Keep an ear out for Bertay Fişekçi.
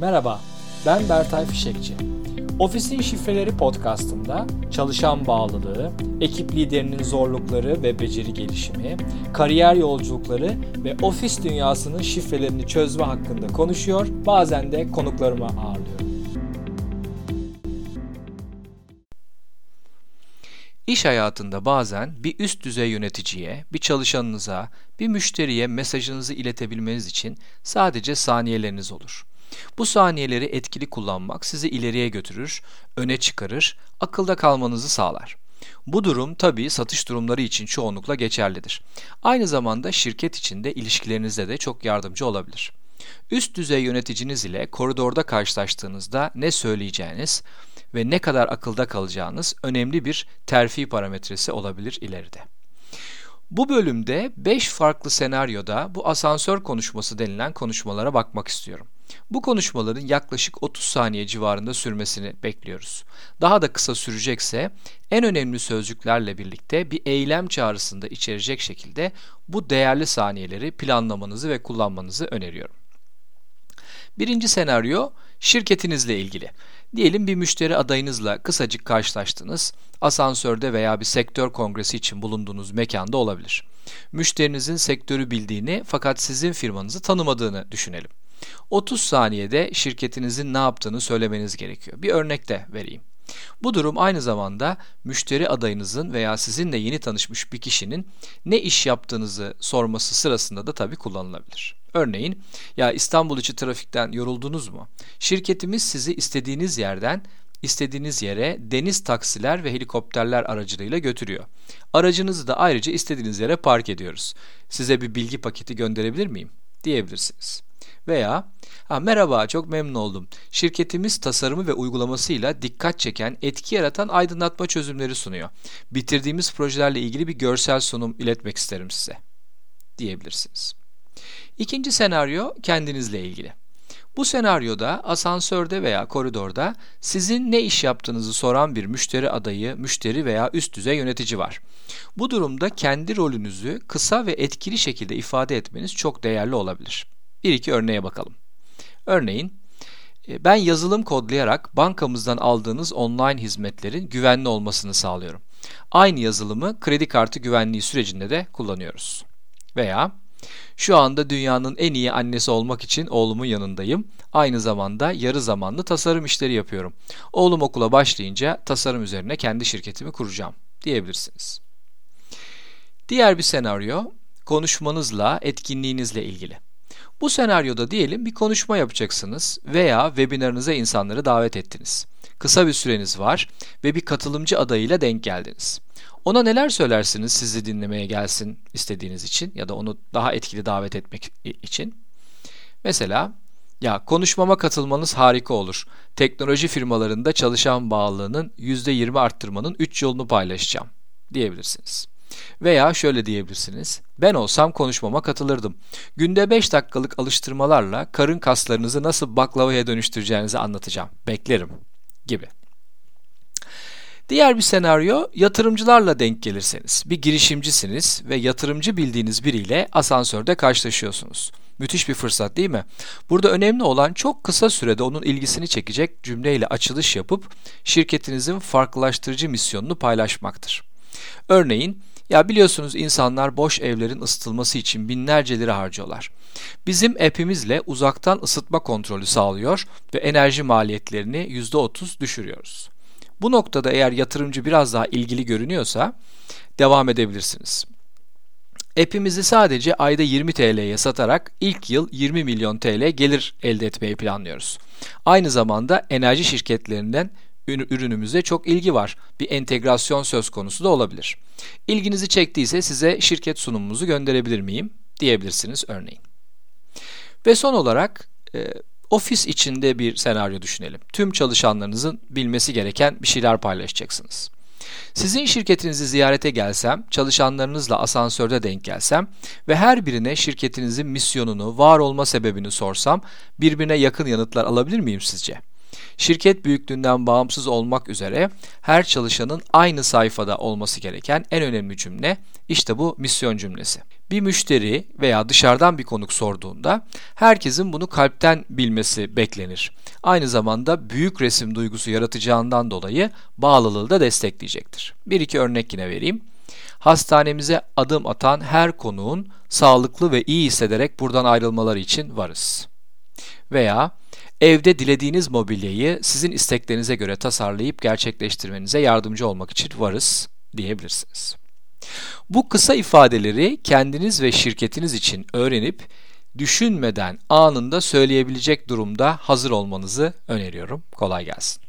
Merhaba, ben Bertay Fişekçi. Ofisin Şifreleri podcastında çalışan bağlılığı, ekip liderinin zorlukları ve beceri gelişimi, kariyer yolculukları ve ofis dünyasının şifrelerini çözme hakkında konuşuyor, bazen de konuklarımı ağırlıyorum. İş hayatında bazen bir üst düzey yöneticiye, bir çalışanınıza, bir müşteriye mesajınızı iletebilmeniz için sadece saniyeleriniz olur. Bu saniyeleri etkili kullanmak sizi ileriye götürür, öne çıkarır, akılda kalmanızı sağlar. Bu durum tabii satış durumları için çoğunlukla geçerlidir. Aynı zamanda şirket içinde ilişkilerinizde de çok yardımcı olabilir. Üst düzey yöneticiniz ile koridorda karşılaştığınızda ne söyleyeceğiniz ve ne kadar akılda kalacağınız önemli bir terfi parametresi olabilir ileride. Bu bölümde 5 farklı senaryoda bu asansör konuşması denilen konuşmalara bakmak istiyorum. Bu konuşmaların yaklaşık 30 saniye civarında sürmesini bekliyoruz. Daha da kısa sürecekse en önemli sözcüklerle birlikte bir eylem çağrısında içerecek şekilde bu değerli saniyeleri planlamanızı ve kullanmanızı öneriyorum. Birinci senaryo şirketinizle ilgili. Diyelim bir müşteri adayınızla kısacık karşılaştınız, asansörde veya bir sektör kongresi için bulunduğunuz mekanda olabilir. Müşterinizin sektörü bildiğini fakat sizin firmanızı tanımadığını düşünelim. 30 saniyede şirketinizin ne yaptığını söylemeniz gerekiyor. Bir örnek de vereyim. Bu durum aynı zamanda müşteri adayınızın veya sizinle yeni tanışmış bir kişinin ne iş yaptığınızı sorması sırasında da tabii kullanılabilir. Örneğin, ya İstanbul içi trafikten yoruldunuz mu? Şirketimiz sizi istediğiniz yerden istediğiniz yere deniz taksiler ve helikopterler aracılığıyla götürüyor. Aracınızı da ayrıca istediğiniz yere park ediyoruz. Size bir bilgi paketi gönderebilir miyim? Diyebilirsiniz. Veya merhaba, çok memnun oldum. Şirketimiz tasarımı ve uygulamasıyla dikkat çeken, etki yaratan aydınlatma çözümleri sunuyor. Bitirdiğimiz projelerle ilgili bir görsel sunum iletmek isterim size. Diyebilirsiniz. İkinci senaryo kendinizle ilgili. Bu senaryoda asansörde veya koridorda sizin ne iş yaptığınızı soran bir müşteri adayı, müşteri veya üst düzey yönetici var. Bu durumda kendi rolünüzü kısa ve etkili şekilde ifade etmeniz çok değerli olabilir. Bir iki örneğe bakalım. Örneğin, ben yazılım kodlayarak bankamızdan aldığınız online hizmetlerin güvenli olmasını sağlıyorum. Aynı yazılımı kredi kartı güvenliği sürecinde de kullanıyoruz. Veya, şu anda dünyanın en iyi annesi olmak için oğlumun yanındayım. Aynı zamanda yarı zamanlı tasarım işleri yapıyorum. Oğlum okula başlayınca tasarım üzerine kendi şirketimi kuracağım diyebilirsiniz. Diğer bir senaryo, konuşmanızla, etkinliğinizle ilgili. Bu senaryoda diyelim bir konuşma yapacaksınız veya webinarınıza insanları davet ettiniz. Kısa bir süreniz var ve bir katılımcı adayıyla denk geldiniz. Ona neler söylersiniz sizi dinlemeye gelsin istediğiniz için ya da onu daha etkili davet etmek için? Mesela, ya konuşmama katılmanız harika olur. Teknoloji firmalarında çalışan bağlılığının %20 arttırmanın 3 yolunu paylaşacağım diyebilirsiniz. Veya şöyle diyebilirsiniz, ben olsam konuşmama katılırdım. Günde 5 dakikalık alıştırmalarla karın kaslarınızı nasıl baklavaya dönüştüreceğinizi anlatacağım. Beklerim gibi. Diğer bir senaryo, yatırımcılarla denk gelirseniz. Bir girişimcisiniz ve yatırımcı bildiğiniz biriyle asansörde karşılaşıyorsunuz. Müthiş bir fırsat değil mi? Burada önemli olan çok kısa sürede onun ilgisini çekecek cümleyle açılış yapıp şirketinizin farklılaştırıcı misyonunu paylaşmaktır. Örneğin, ya biliyorsunuz insanlar boş evlerin ısıtılması için binlerce lira harcıyorlar. Bizim app'imizle uzaktan ısıtma kontrolü sağlıyor ve enerji maliyetlerini %30 düşürüyoruz. Bu noktada eğer yatırımcı biraz daha ilgili görünüyorsa devam edebilirsiniz. App'imizi sadece ayda 20 TL'ye satarak ilk yıl 20 milyon TL gelir elde etmeyi planlıyoruz. Aynı zamanda enerji şirketlerinden ürünümüze çok ilgi var. Bir entegrasyon söz konusu da olabilir. İlginizi çektiyse size şirket sunumumuzu gönderebilir miyim diyebilirsiniz örneğin. Ve son olarak ofis içinde bir senaryo düşünelim. Tüm çalışanlarınızın bilmesi gereken bir şeyler paylaşacaksınız. Sizin şirketinizi ziyarete gelsem, çalışanlarınızla asansörde denk gelsem ve her birine şirketinizin misyonunu, var olma sebebini sorsam birbirine yakın yanıtlar alabilir miyim sizce? Şirket büyüklüğünden bağımsız olmak üzere her çalışanın aynı sayfada olması gereken en önemli cümle işte bu misyon cümlesi. bir müşteri veya dışarıdan bir konuk sorduğunda herkesin bunu kalpten bilmesi beklenir. Aynı zamanda büyük resim duygusu yaratacağından dolayı bağlılığı da destekleyecektir. Bir iki örnek yine vereyim. Hastanemize adım atan her konuğun sağlıklı ve iyi hissederek buradan ayrılmaları için varız. Veya evde dilediğiniz mobilyayı sizin isteklerinize göre tasarlayıp gerçekleştirmenize yardımcı olmak için varız diyebilirsiniz. Bu kısa ifadeleri kendiniz ve şirketiniz için öğrenip düşünmeden anında söyleyebilecek durumda hazır olmanızı öneriyorum. Kolay gelsin.